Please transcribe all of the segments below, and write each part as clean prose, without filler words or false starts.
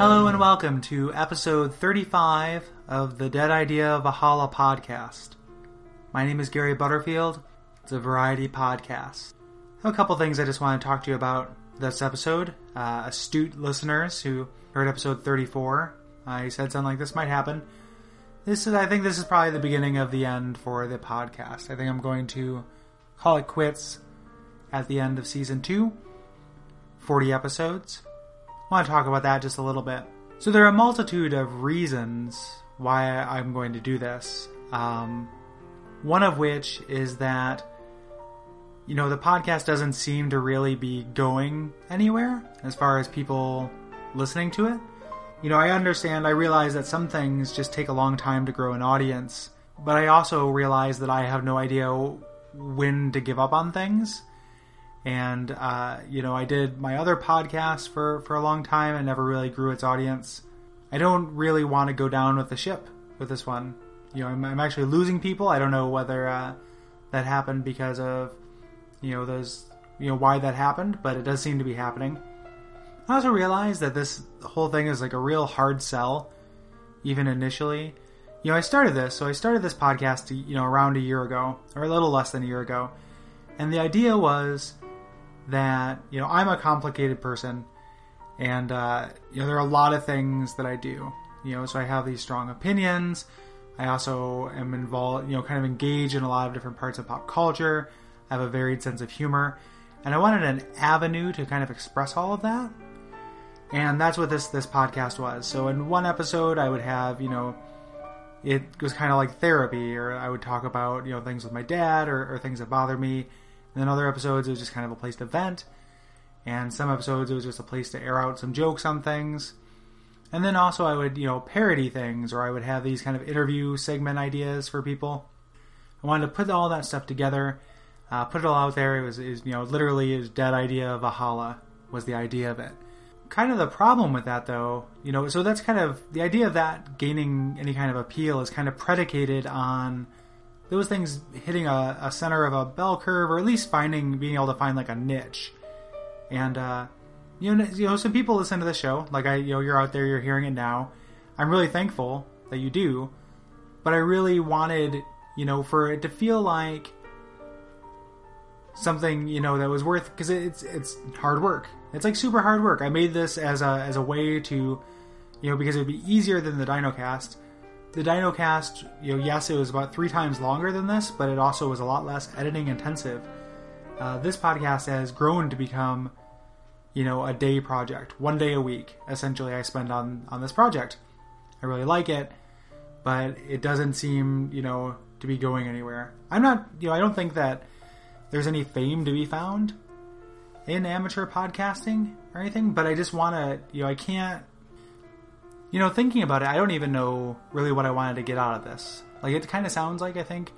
Hello and welcome to episode 35 of the Dead Idea Valhalla podcast. My name is Gary Butterfield. It's a variety podcast. I have a couple things I just want to talk to you about this episode. Astute listeners who heard episode 34, I said something like this might happen. I think this is probably the beginning of the end for the podcast. I think I'm going to call it quits at the end of season 2, 40 episodes. I want to talk about that just a little bit. So there are a multitude of reasons why I'm going to do this. One of which is that, you know, the podcast doesn't seem to really be going anywhere as far as people listening to it. You know, I realize that some things just take a long time to grow an audience, but I also realize that I have no idea when to give up on things. And, you know, I did my other podcast for a long time and never really grew its audience. I don't really want to go down with the ship with this one. You know, I'm actually losing people. I don't know whether that happened because of, you know, why that happened, but it does seem to be happening. I also realized that this whole thing is like a real hard sell, even initially. You know, I started this podcast, you know, around a year ago, or a little less than a year ago. And the idea was that, you know, I'm a complicated person, and, you know, there are a lot of things that I do, you know, so I have these strong opinions. I also am involved, you know, kind of engaged in a lot of different parts of pop culture. I have a varied sense of humor, and I wanted an avenue to kind of express all of that, and that's what this podcast was. So in one episode, I would have, you know, it was kind of like therapy, or I would talk about, you know, things with my dad, or things that bother me. And then other episodes, it was just kind of a place to vent. And some episodes, it was just a place to air out some jokes on things. And then also I would, you know, parody things, or I would have these kind of interview segment ideas for people. I wanted to put all that stuff together, put it all out there. It was you know, literally it was Dead Idea Valhalla was the idea of it. Kind of the problem with that, though, you know, so that's kind of, the idea of that gaining any kind of appeal is kind of predicated on those things hitting a center of a bell curve, or at least being able to find like a niche. And, you know, some people listen to the show, like you know, you're out there, you're hearing it now. I'm really thankful that you do, but I really wanted, you know, for it to feel like something, you know, that was worth, cause it's hard work. It's like super hard work. I made this as a way to, you know, because it'd be easier than the DinoCast. The DinoCast, you know, yes, it was about 3 times longer than this, but it also was a lot less editing intensive. This podcast has grown to become, you know, a day project. 1 day a week, essentially, I spend on this project. I really like it, but it doesn't seem, you know, to be going anywhere. I'm not, you know, I don't think that there's any fame to be found in amateur podcasting or anything, but I just want to, you know, I can't. You know, thinking about it, I don't even know really what I wanted to get out of this. Like, it kind of sounds like, I think,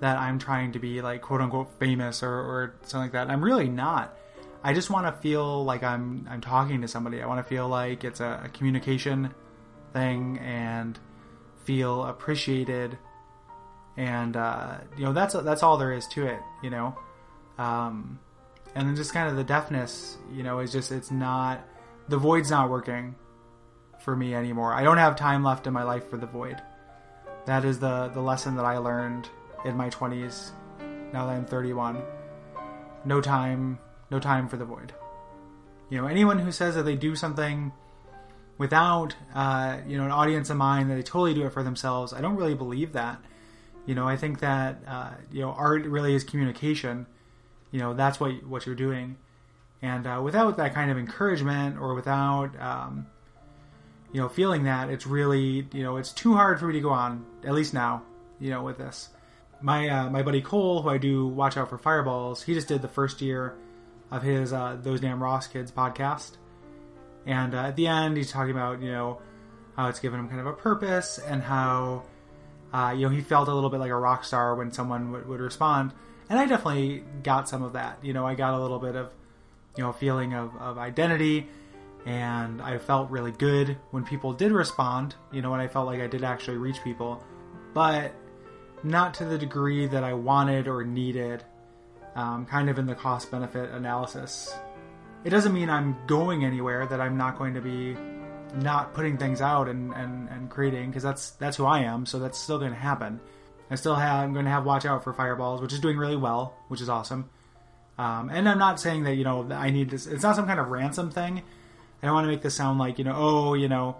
that I'm trying to be, like, quote-unquote famous or something like that. And I'm really not. I just want to feel like I'm talking to somebody. I want to feel like it's a communication thing and feel appreciated. And, you know, that's all there is to it, you know. And then just kind of the deafness, you know, is just, it's not, the void's not working for me anymore. I don't have time left in my life for the void. That is the lesson that I learned in my 20s, now that I'm 31. No time for the void. You know, anyone who says that they do something without, you know, an audience in mind, that they totally do it for themselves, I don't really believe that. You know, I think that, you know, art really is communication. You know, that's what you're doing. And without that kind of encouragement, or without, you know, feeling that, it's really, you know, it's too hard for me to go on, at least now, you know, with this. My buddy Cole, who I do Watch Out for Fireballs, he just did the first year of his Those Damn Ross Kids podcast. And at the end, he's talking about, you know, how it's given him kind of a purpose, and how, you know, he felt a little bit like a rock star when someone would respond. And I definitely got some of that. You know, I got a little bit of, you know, feeling of identity. And I felt really good when people did respond, you know, and I felt like I did actually reach people, but not to the degree that I wanted or needed, kind of in the cost-benefit analysis. It doesn't mean I'm going anywhere, that I'm not going to be not putting things out and creating, because that's who I am, so that's still going to happen. I'm going to have Watch Out for Fireballs, which is doing really well, which is awesome. And I'm not saying that, you know, I need this. It's not some kind of ransom thing. I don't want to make this sound like, you know, oh, you know,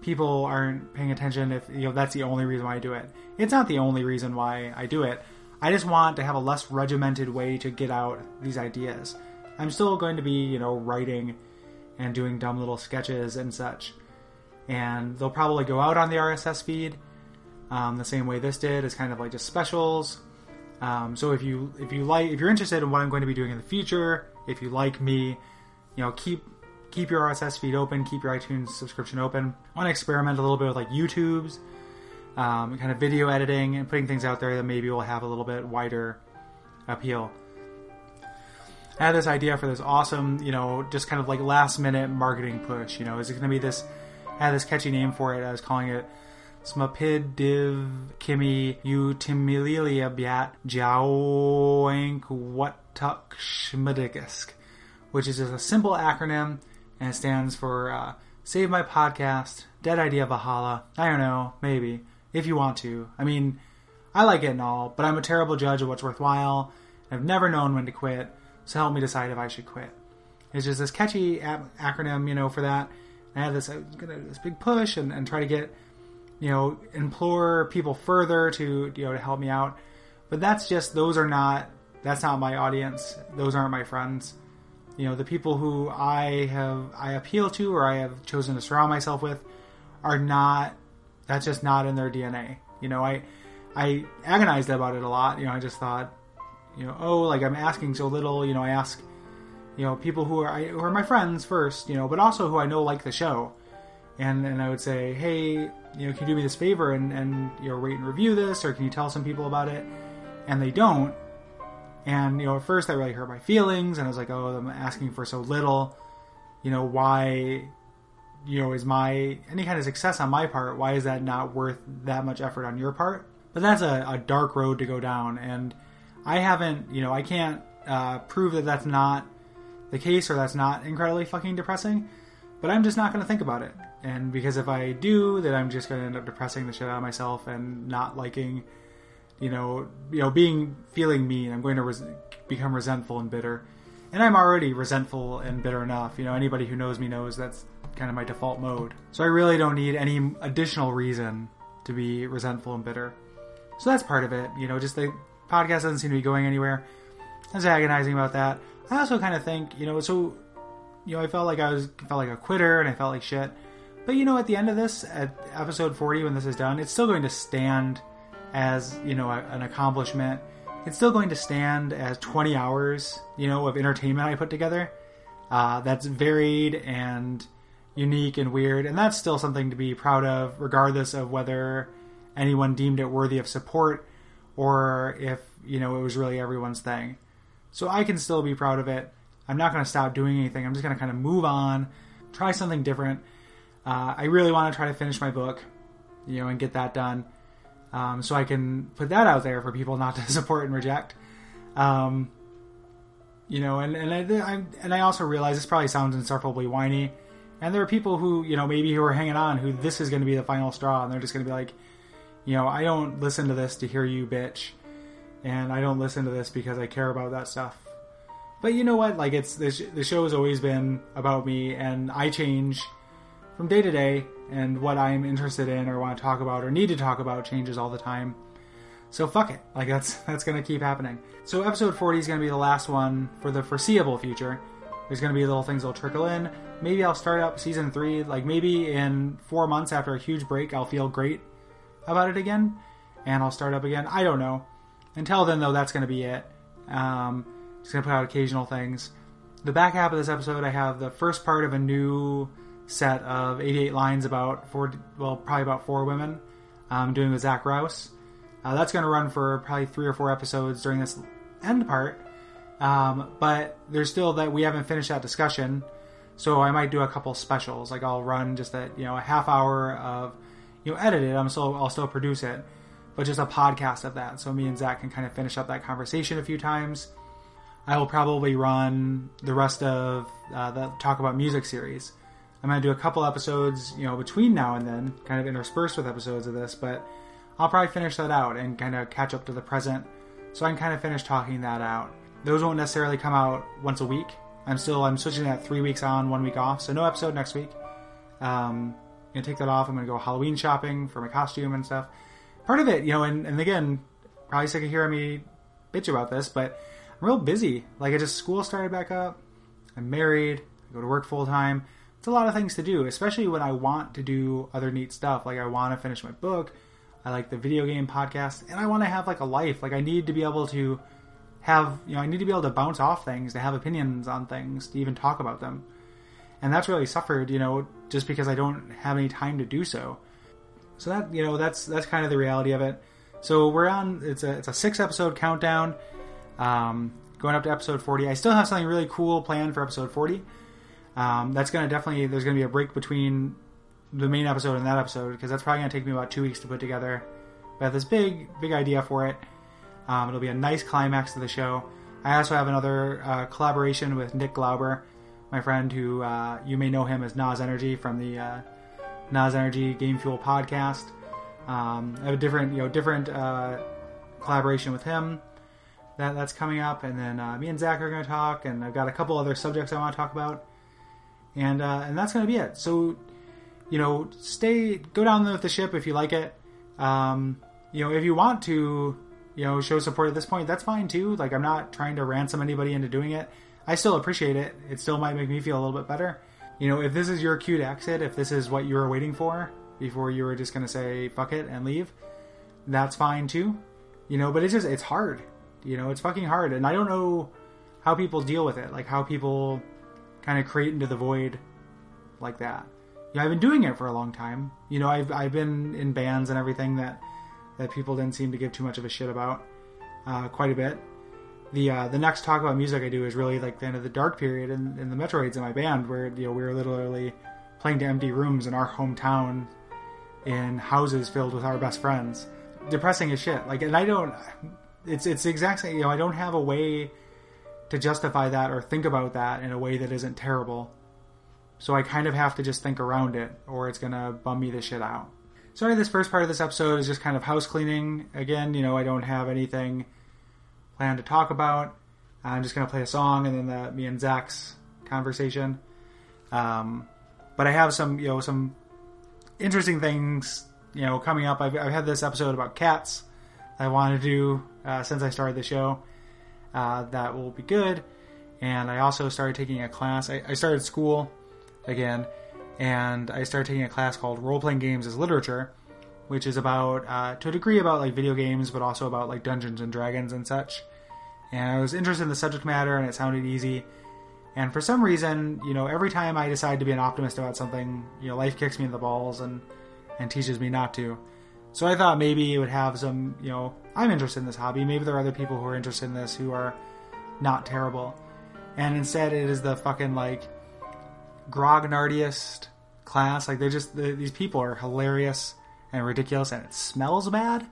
people aren't paying attention if, you know, that's the only reason why I do it. It's not the only reason why I do it. I just want to have a less regimented way to get out these ideas. I'm still going to be, you know, writing and doing dumb little sketches and such. And they'll probably go out on the RSS feed the same way this did, as kind of like just specials. So if you're interested in what I'm going to be doing in the future, if you like me, you know, keep your RSS feed open, keep your iTunes subscription open. I want to experiment a little bit with like YouTube's kind of video editing and putting things out there that maybe will have a little bit wider appeal. I had this idea for this awesome, you know, just kind of like last minute marketing push. You know, is it going to be this? I had this catchy name for it. I was calling it Smapid Div Kimi Utimililia Biat Jaoink Watuk Shmadikisk, which is just a simple acronym, and it stands for Save My Podcast, Dead Idea Valhalla. I don't know, maybe, if you want to. I mean, I like it and all, but I'm a terrible judge of what's worthwhile, and I've never known when to quit, so help me decide if I should quit. It's just this catchy acronym, you know, for that. And I had this big push and try to get, you know, implore people further to, you know, to help me out. But that's not my audience. Those aren't my friends. You know, the people who I appeal to, or I have chosen to surround myself with, are not, that's just not in their DNA. You know, I agonized about it a lot. You know, I just thought, you know, oh, like I'm asking so little, you know, I ask, you know, people who are my friends first, you know, but also who I know like the show. And I would say, hey, you know, can you do me this favor and you know, rate and review this, or can you tell some people about it? And they don't. And, you know, at first that really hurt my feelings, and I was like, oh, I'm asking for so little. You know, why, you know, is any kind of success on my part, why is that not worth that much effort on your part? But that's a dark road to go down, and I haven't, you know, I can't prove that that's not the case, or that's not incredibly fucking depressing, but I'm just not going to think about it. And because if I do, then I'm just going to end up depressing the shit out of myself and not liking, you know, feeling mean. I'm going to become resentful and bitter. And I'm already resentful and bitter enough. You know, anybody who knows me knows that's kind of my default mode. So I really don't need any additional reason to be resentful and bitter. So that's part of it. You know, just the podcast doesn't seem to be going anywhere. I was agonizing about that. I also kind of think, you know, so, you know, I felt like felt like a quitter, and I felt like shit. But, you know, at the end of this, at episode 40, when this is done, it's still going to stand as, you know, an accomplishment. It's still going to stand as 20 hours, you know, of entertainment I put together. That's varied and unique and weird. And that's still something to be proud of, regardless of whether anyone deemed it worthy of support or if, you know, it was really everyone's thing. So I can still be proud of it. I'm not going to stop doing anything. I'm just going to kind of move on, try something different. I really want to try to finish my book, you know, and get that done, so I can put that out there for people not to support and reject, you know. And I also realize this probably sounds insufferably whiny, and there are people who, you know, maybe who are hanging on, who this is going to be the final straw, and they're just going to be like, you know, I don't listen to this to hear you bitch, and I don't listen to this because I care about that stuff. But you know what? Like, it's the show has always been about me, and I change from day to day, and what I'm interested in or want to talk about or need to talk about changes all the time. So fuck it. Like, that's going to keep happening. So episode 40 is going to be the last one for the foreseeable future. There's going to be little things that'll trickle in. Maybe I'll start up season 3, like maybe in 4 months after a huge break, I'll feel great about it again, and I'll start up again. I don't know. Until then, though, that's going to be it. Just going to put out occasional things. The back half of this episode, I have the first part of a new set of 88 lines about four women, doing with Zach Rouse. That's going to run for probably 3 or 4 episodes during this end part. But there's still that we haven't finished that discussion. So I might do a couple specials. Like, I'll run just that, you know, a half hour of, you know, edited. I'll still produce it, but just a podcast of that. So me and Zach can kind of finish up that conversation a few times. I will probably run the rest of the Talk About Music series. I'm going to do a couple episodes, you know, between now and then, kind of interspersed with episodes of this, but I'll probably finish that out and kind of catch up to the present, so I can kind of finish talking that out. Those won't necessarily come out once a week. I'm switching that 3 weeks on, 1 week off, so no episode next week. I'm going to take that off. I'm going to go Halloween shopping for my costume and stuff. Part of it, you know, and again, probably sick of hearing me bitch about this, but I'm real busy. Like, school started back up, I'm married, I go to work full time. It's a lot of things to do, especially when I want to do other neat stuff. Like, I want to finish my book, I like the video game podcast, and I want to have, like, a life. Like, I need to be able to have, you know, I need to be able to bounce off things, to have opinions on things, to even talk about them. And that's really suffered, you know, just because I don't have any time to do so. So that, you know, that's kind of the reality of it. So we're on, it's a 6-episode countdown, going up to episode 40. I still have something really cool planned for episode 40. That's going to definitely, there's going to be a break between the main episode and that episode, because that's probably going to take me about 2 weeks to put together. But I have this big idea for it. It'll be a nice climax to the show. I also have another collaboration with Nick Glauber, my friend who, you may know him as Nas Energy from the Nas Energy Game Fuel podcast. I have a different collaboration with him that's coming up. And then me and Zach are going to talk, and I've got a couple other subjects I want to talk about. And that's going to be it. So, you know, go down with the ship if you like it. You know, if you want to, you know, show support at this point, that's fine too. Like, I'm not trying to ransom anybody into doing it. I still appreciate it. It still might make me feel a little bit better. You know, if this is your cue to exit, if this is what you were waiting for before you were just going to say, fuck it and leave, that's fine too. You know, but it's hard. You know, it's fucking hard. And I don't know how people deal with it. Like, how people kind of create into the void like that. You know, I've been doing it for a long time. You know, I've been in bands and everything that people didn't seem to give too much of a shit about quite a bit. The next talk about music I do is really like the end of the dark period and the Metroids in my band, where, you know, we were literally playing to empty rooms in our hometown in houses filled with our best friends. Depressing as shit. Like, and I don't, it's the exact same, you know, I don't have a way to justify that or think about that in a way that isn't terrible. So I kind of have to just think around it, or it's going to bum me the shit out. Sorry, this first part of this episode is just kind of house cleaning. Again, you know, I don't have anything plan to talk about. I'm just going to play a song and then me and Zach's conversation. But I have some interesting things, you know, coming up. I've had this episode about cats that I wanted to do since I started the show. That will be good. And I also started taking a class. I started school again, and I started taking a class called Role-Playing Games as Literature, which is about, to a degree, about, like, video games, but also about, like, Dungeons and Dragons and such. And I was interested in the subject matter, and it sounded easy. And for some reason, you know, every time I decide to be an optimist about something, you know, life kicks me in the balls and teaches me not to. So I thought maybe it would have some, you know, I'm interested in this hobby, maybe there are other people who are interested in this who are not terrible. And instead it is the fucking, like, grognardiest class. Like, these people are hilarious and ridiculous, and it smells bad.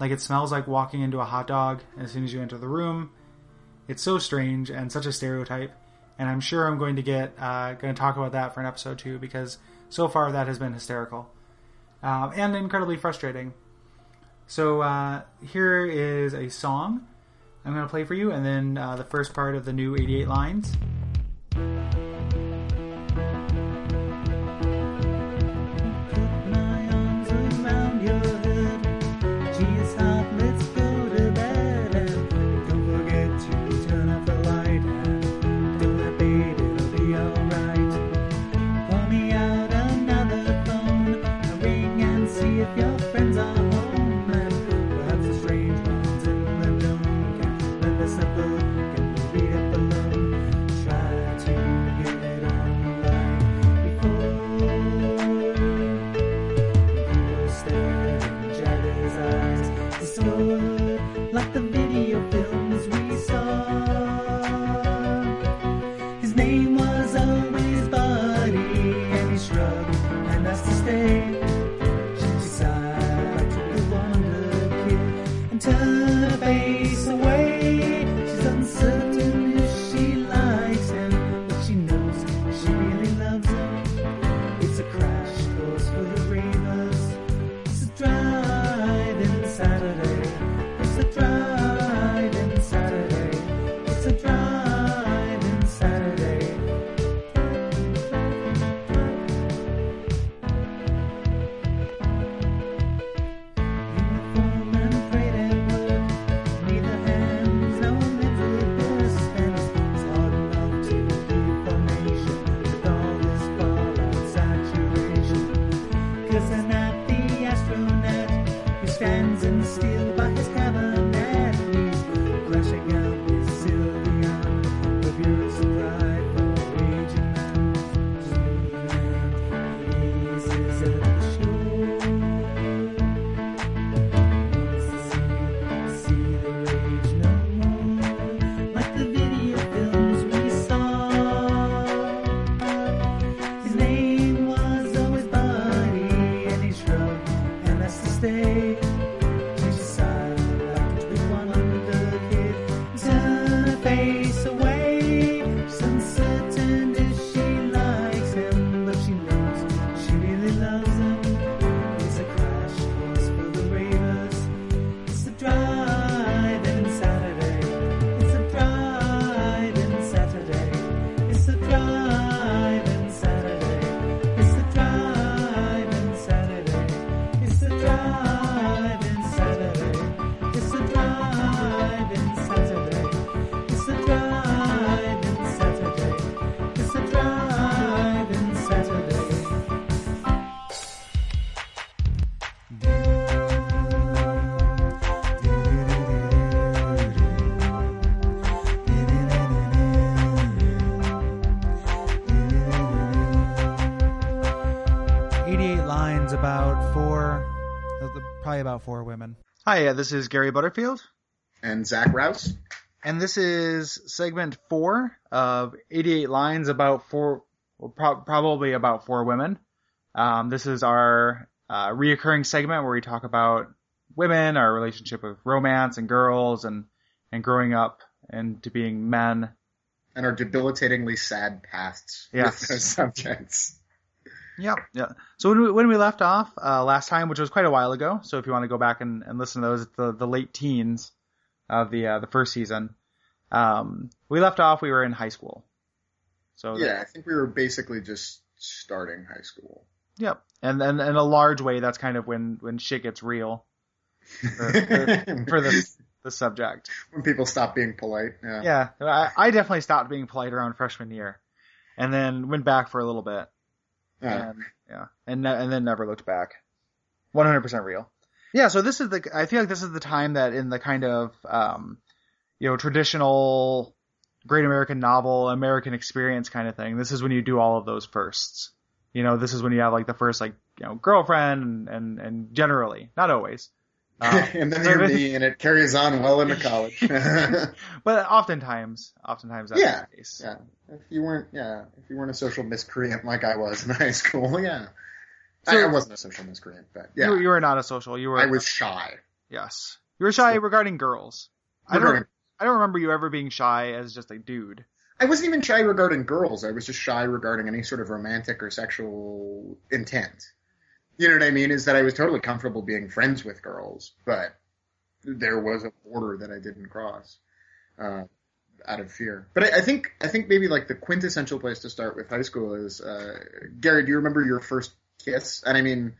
Like, it smells like walking into a hot dog as soon as you enter the room. It's so strange and such a stereotype, and I'm sure I'm going to get going to talk about that for an episode too, because so far that has been hysterical and incredibly frustrating. So here is a song I'm going to play for you, and then the first part of the new 88 lines. She likes him, but she knows she really loves him. probably about four women. Hi, this is Gary Butterfield. And Zach Rouse. And this is segment 4 of 88 Lines about probably about four women. This is our reoccurring segment where we talk about women, our relationship with romance and girls and growing up into being men. And our debilitatingly sad pasts with those subjects. Yeah. So when we left off last time, which was quite a while ago, so if you want to go back and listen to those, it's the late teens of the first season. We left off, we were in high school. So I think we were basically just starting high school. Yep. And then in a large way, that's kind of when shit gets real for the subject. When people stop being polite. Yeah. I definitely stopped being polite around freshman year and then went back for a little bit. And then never looked back. 100% real. Yeah, so this is I feel like this is the time that in the kind of traditional great American novel, American experience kind of thing, this is when you do all of those firsts. This is when you have the first girlfriend and generally, not always. And then you're me, and it carries on well into college. But oftentimes that's the case. Yeah. If you weren't a social miscreant like I was in high school, so I wasn't a social miscreant, but you were not a social. I was shy. Yes, you were shy regarding girls. I don't remember you ever being shy as just a dude. I wasn't even shy regarding girls. I was just shy regarding any sort of romantic or sexual intent. You know what I mean? Is that I was totally comfortable being friends with girls, but there was a border that I didn't cross out of fear. But I think maybe the quintessential place to start with high school is, Gary, do you remember your first kiss? And I mean,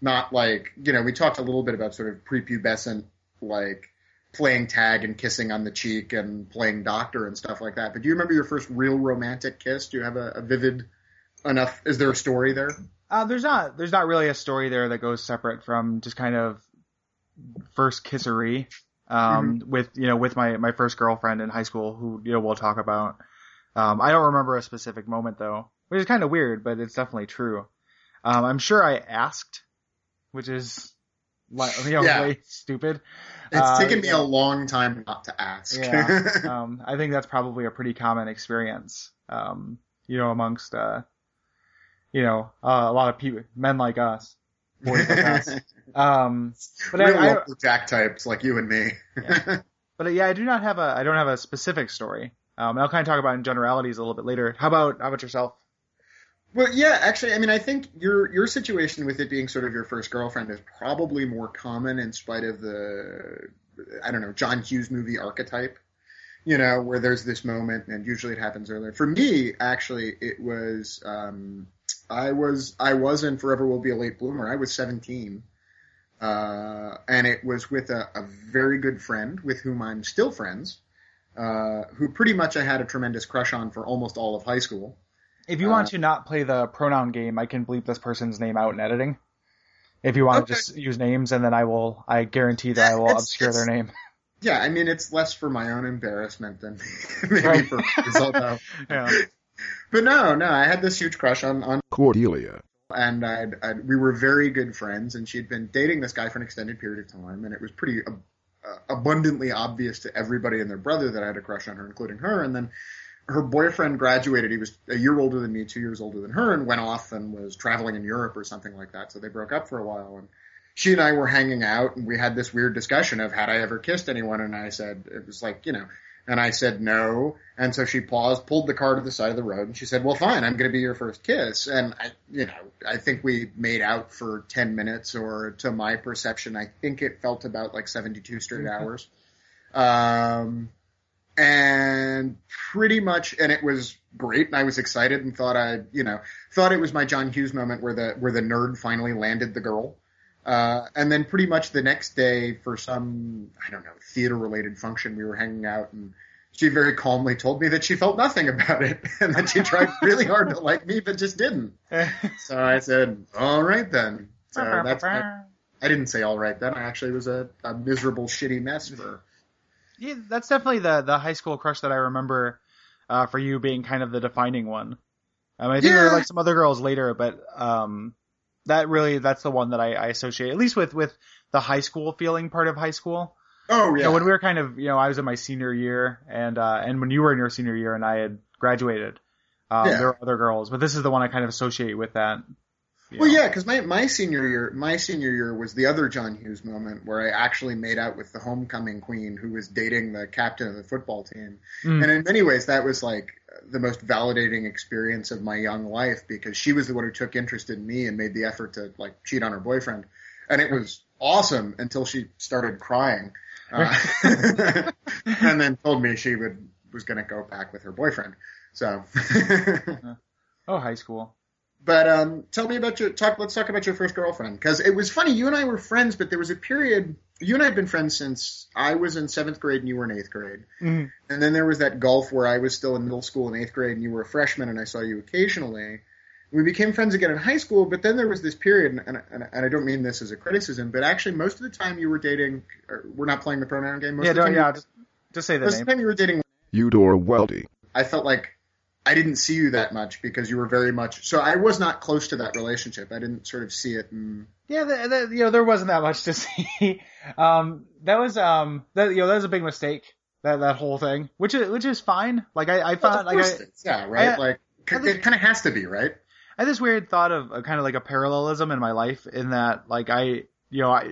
not we talked a little bit about sort of prepubescent, playing tag and kissing on the cheek and playing doctor and stuff like that. But do you remember your first real romantic kiss? Do you have a vivid enough? Is there a story there? There's not really a story there that goes separate from just kind of first kissery, with my first girlfriend in high school who, we'll talk about. I don't remember a specific moment though, which is kind of weird, but it's definitely true. I'm sure I asked, which is really stupid. It's taken me a long time not to ask. I think that's probably a pretty common experience, amongst, a lot of people, men like us, boys like us. But I Jack types like you and me. But I don't have a specific story. I'll kind of talk about in generalities a little bit later. How about yourself? Well, actually, I mean, I think your situation with it being sort of your first girlfriend is probably more common in spite of the, John Hughes movie archetype, where there's this moment and usually it happens earlier. For me, actually, it was, I was and forever will be a late bloomer. I was 17, and it was with a very good friend with whom I'm still friends, who pretty much I had a tremendous crush on for almost all of high school. If you want to not play the pronoun game, I can bleep this person's name out in editing. If you want to just use names, and then I guarantee that I will obscure their name. Yeah, I mean, it's less for my own embarrassment than maybe for result though. Yeah. But no, I had this huge crush on Cordelia, and we were very good friends, and she'd been dating this guy for an extended period of time, and it was pretty abundantly obvious to everybody and their brother that I had a crush on her, including her, and then her boyfriend graduated. He was a year older than me, 2 years older than her, and went off and was traveling in Europe or something like that, so they broke up for a while, and she and I were hanging out, and we had this weird discussion of had I ever kissed anyone, and I said, it was and I said no, and so she paused, pulled the car to the side of the road, and she said, well, fine, I'm going to be your first kiss, and I think we made out for 10 minutes, or to my perception, I think it felt about 72 straight hours. And pretty much, and it was great, and I was excited and thought it was my John Hughes moment where the nerd finally landed the girl. And then pretty much the next day for some, theater-related function, we were hanging out, and she very calmly told me that she felt nothing about it, and that she tried really hard to like me, but just didn't. So I said, all right then. So that's I didn't say all right then. I actually was a miserable, shitty mess for her. Yeah, that's definitely the high school crush that I remember for you being kind of the defining one. I think there were some other girls later, but That's the one that I associate, at least with the high school feeling part of high school. Oh yeah. You know, when we were kind of, you know, I was in my senior year and when you were in your senior year and I had graduated, there were other girls, but this is the one I kind of associate with that. Well, yeah, because my senior year was the other John Hughes moment where I actually made out with the homecoming queen who was dating the captain of the football team. Mm. And in many ways, that was like the most validating experience of my young life because she was the one who took interest in me and made the effort to like cheat on her boyfriend. And it was awesome until she started crying and then told me she was going to go back with her boyfriend. So, oh, high school. But tell me about let's talk about your first girlfriend, because it was funny. You and I were friends, but there was a period – you and I had been friends since I was in 7th grade and you were in 8th grade. Mm-hmm. And then there was that gulf where I was still in middle school in 8th grade and you were a freshman and I saw you occasionally. We became friends again in high school, but then there was this period – and I don't mean this as a criticism, but actually most of the time you were dating – we're not playing the pronoun game. Just say the name. Most of the time you were dating – Eudor Weldy. I felt like – I didn't see you that much because you were very much – so I was not close to that relationship. I didn't sort of see it. Yeah, you know, there wasn't that much to see. That was a big mistake, that whole thing, which is fine. Like I found – like it kind of has to be, right? I had this weird thought of kind of like a parallelism in my life in that like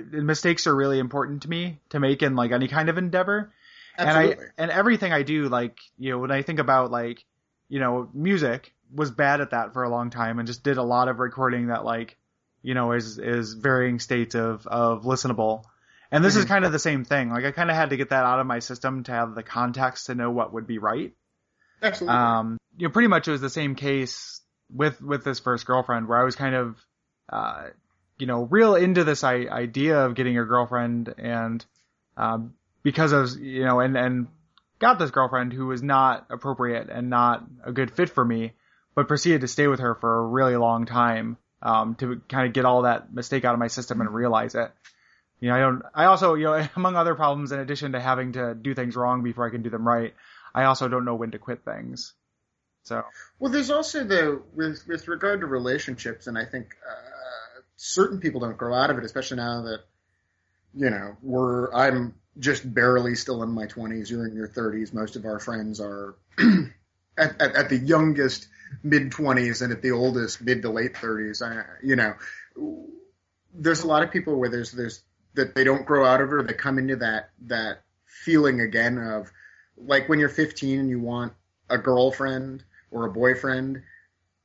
mistakes are really important to me to make in like any kind of endeavor. Absolutely. And everything I do, like, you know, when I think about like – you know, music was bad at that for a long time and just did a lot of recording that like, you know, is varying states of listenable. And this mm-hmm. is kind of the same thing. Like I kind of had to get that out of my system to have the context to know what would be right. Absolutely. You know, pretty much it was the same case with this first girlfriend where I was kind of, you know, real into this idea of getting a girlfriend and, because of, you know, and got this girlfriend who was not appropriate and not a good fit for me, but proceeded to stay with her for a really long time to kind of get all that mistake out of my system and realize it. You know, I also, you know, among other problems, in addition to having to do things wrong before I can do them right, I also don't know when to quit things. So, well, there's also with regard to relationships, and I think certain people don't grow out of it, especially now that, you know, I'm just barely still in my 20s. You're in your 30s. Most of our friends are at the youngest mid 20s and at the oldest mid to late 30s. You know, there's a lot of people where there's that they don't grow out of it, or they come into that feeling again of like when you're 15 and you want a girlfriend or a boyfriend,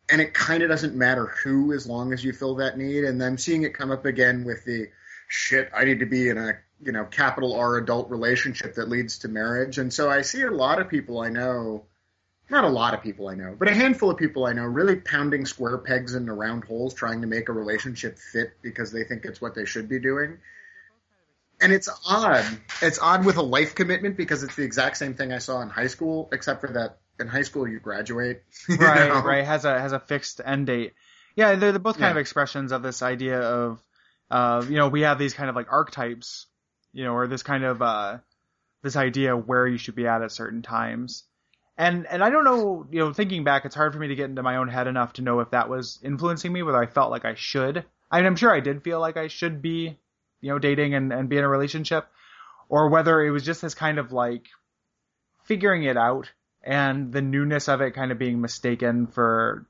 and it kind of doesn't matter who, as long as you fill that need. And I'm seeing it come up again with the shit, I need to be in a, you know, capital R adult relationship that leads to marriage. And so I see a lot of people I know, not a lot of people I know, but a handful of people I know really pounding square pegs into round holes, trying to make a relationship fit because they think it's what they should be doing. And it's odd. It's odd with a life commitment because it's the exact same thing I saw in high school, except for that in high school you graduate. Right, you know? Right. Has a fixed end date. Yeah, they're both kind of expressions of this idea of, you know, we have these kind of like archetypes, you know, or this kind of, this idea of where you should be at certain times. And I don't know, you know, thinking back, it's hard for me to get into my own head enough to know if that was influencing me, whether I felt like I should. I mean, I'm sure I did feel like I should be, you know, dating and be in a relationship, or whether it was just this kind of like figuring it out and the newness of it kind of being mistaken for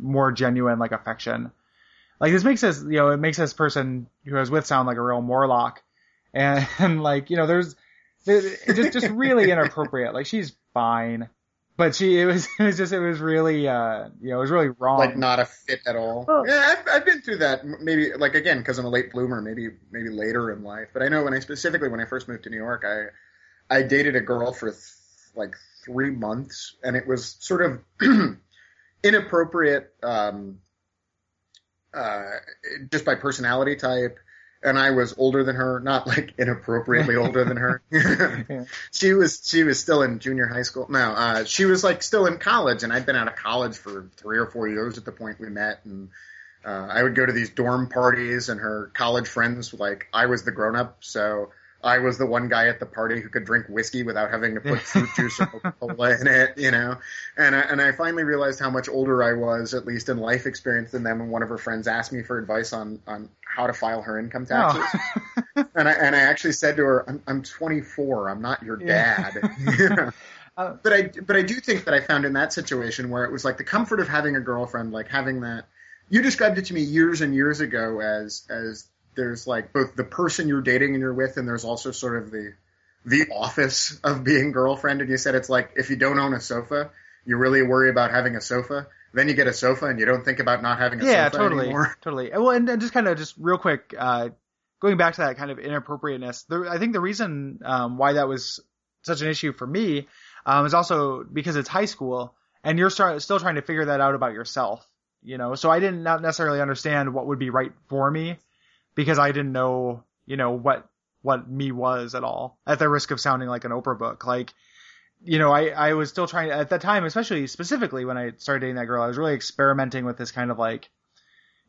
more genuine, like, affection. Like, this makes us, you know, it makes this person who I was with sound like a real Morlock. And like, you know, there's just really inappropriate. Like, she's fine, but it was really, you know, it was really wrong. Like, not a fit at all. Oh. Yeah, I've been through that, maybe, like, again, cause I'm a late bloomer, maybe later in life. But I know when I first moved to New York, I dated a girl for like 3 months, and it was sort of inappropriate, just by personality type. And I was older than her, not like inappropriately older than her. Yeah. She was still in junior high school. No, she was like still in college, and I'd been out of college for 3 or 4 years at the point we met. And I would go to these dorm parties, and her college friends, like, I was the grown up, so I was the one guy at the party who could drink whiskey without having to put fruit juice or Coca-Cola in it, you know. And I finally realized how much older I was, at least in life experience, than them. And one of her friends asked me for advice on how to file her income taxes. Oh. And I actually said to her, I'm 24. I'm not your dad. Yeah. You know? But I do think that I found in that situation where it was like the comfort of having a girlfriend, like having that. You described it to me years and years ago as there's like both the person you're dating and you're with, and there's also sort of the office of being girlfriend. And you said it's like if you don't own a sofa, you really worry about having a sofa. Then you get a sofa and you don't think about not having a sofa anymore. Yeah, totally. Well, and just kind of just real quick, going back to that kind of inappropriateness, I think the reason why that was such an issue for me is also because it's high school and you're still trying to figure that out about yourself, you know? So I didn't not necessarily understand what would be right for me because I didn't know, you know, what me was at all, at the risk of sounding like an Oprah book. Like, you know, I was still trying at that time, especially specifically when I started dating that girl, I was really experimenting with this kind of like,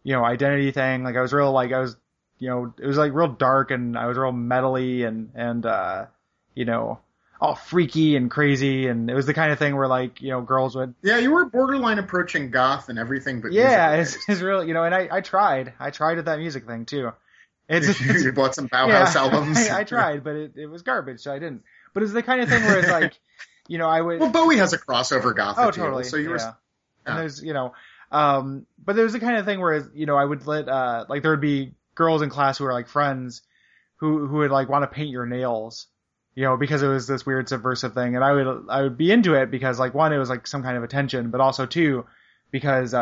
you know, identity thing. Like I was real, like I was, you know, it was like real dark and I was real metal-y and you know, all freaky and crazy, and it was the kind of thing where, like, you know, girls would... Yeah, you were borderline approaching goth and everything, but... Yeah, it's real, you know, and I tried. I tried at that music thing, too. You bought some Bauhaus albums. I tried, but it was garbage, so I didn't. But it's the kind of thing where it's like, you know, I would... Well, Bowie has a crossover goth. Oh, totally, so you were... Yeah. And there's, you know... but there's the kind of thing where, you know, I would let... like, there would be girls in class who were, like, friends who would, like, want to paint your nails... You know, because it was this weird subversive thing, and I would be into it because, like, one, it was like some kind of attention, but also two, because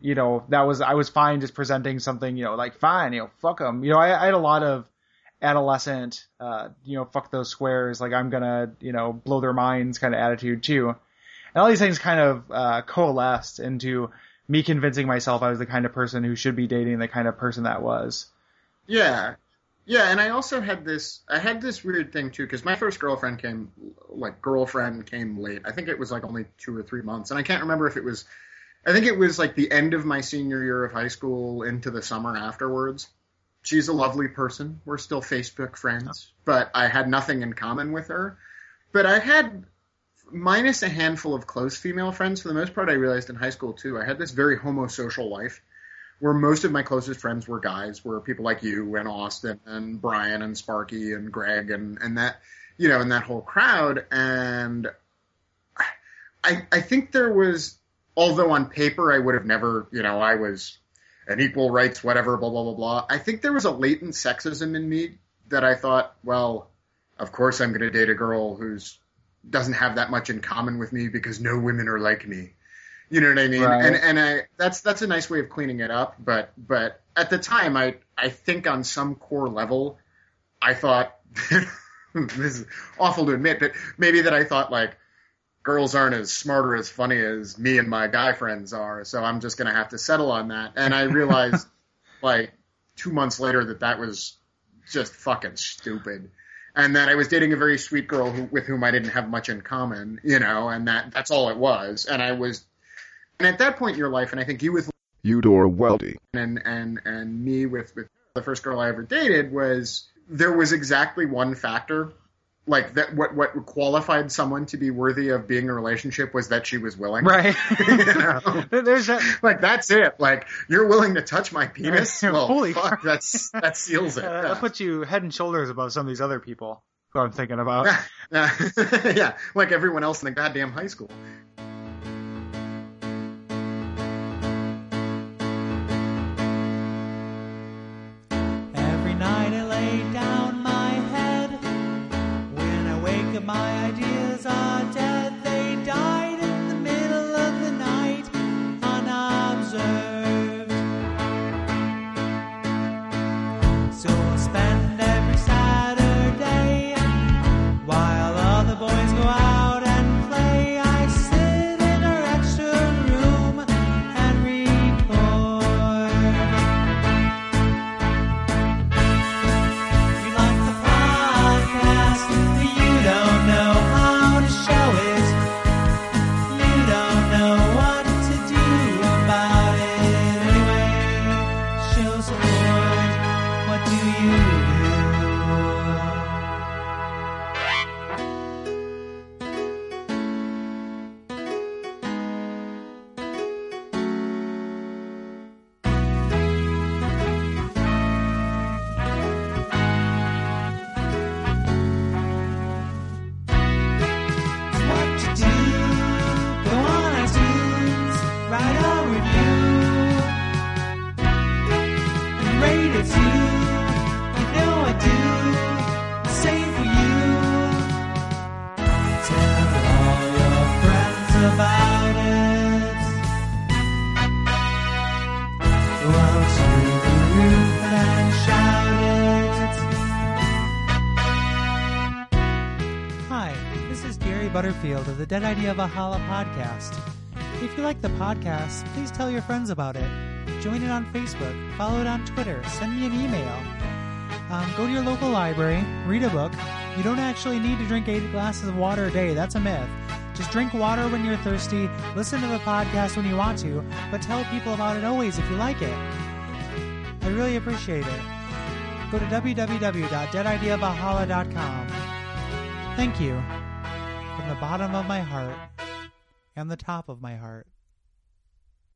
you know, I was fine just presenting something, you know, like fine, you know, fuck them, you know, I had a lot of adolescent, you know, fuck those squares, like I'm gonna, you know, blow their minds kind of attitude too, and all these things kind of coalesced into me convincing myself I was the kind of person who should be dating the kind of person that was. Yeah. Yeah, and I also had this. I had this weird thing too, because my first girlfriend came late. I think it was like only 2 or 3 months, and I can't remember if it was. I think it was like the end of my senior year of high school into the summer afterwards. She's a lovely person. We're still Facebook friends, but I had nothing in common with her. But I had, minus a handful of close female friends, for the most part. I realized in high school too, I had this very homosocial life, where most of my closest friends were guys, were people like you and Austin and Brian and Sparky and Greg and that, you know, and that whole crowd. And I think there was, although on paper I would have never, you know, I was an equal rights, whatever, blah, blah, blah, blah. I think there was a latent sexism in me that I thought, well, of course I'm going to date a girl who's doesn't have that much in common with me because no women are like me. You know what I mean? Right. And I that's a nice way of cleaning it up, but at the time I think on some core level I thought this is awful to admit, but maybe that I thought like girls aren't as smart or as funny as me and my guy friends are, so I'm just going to have to settle on that. And I realized like 2 months later that was just fucking stupid. And that I was dating a very sweet girl with whom I didn't have much in common, you know, and that's all it was. And at that point in your life, and I think you with Eudor Weldy and me with the first girl I ever dated there was exactly one factor, like that what qualified someone to be worthy of being in a relationship was that she was willing. Right. You know? There's that. Like that's it. Like you're willing to touch my penis. Well, holy fuck, that seals it. Yeah. That puts you head and shoulders above some of these other people who I'm thinking about. Yeah, like everyone else in the goddamn high school. While all the boys go out and play, I sit as you. I know I do the same for you. Tell all your friends about us. Go out to the roof and shout it. Hi, this is Gary Butterfield of the Dead Idea Valhalla podcast. If you like the podcast, please tell your friends about it. Join it on Facebook, follow it on Twitter, send me an email. Go to your local library, read a book. You don't actually need to drink 8 glasses of water a day. That's a myth. Just drink water when you're thirsty, listen to the podcast when you want to, but tell people about it always if you like it. I really appreciate it. Go to www.deadideavalhalla.com. Thank you. From the bottom of my heart and the top of my heart.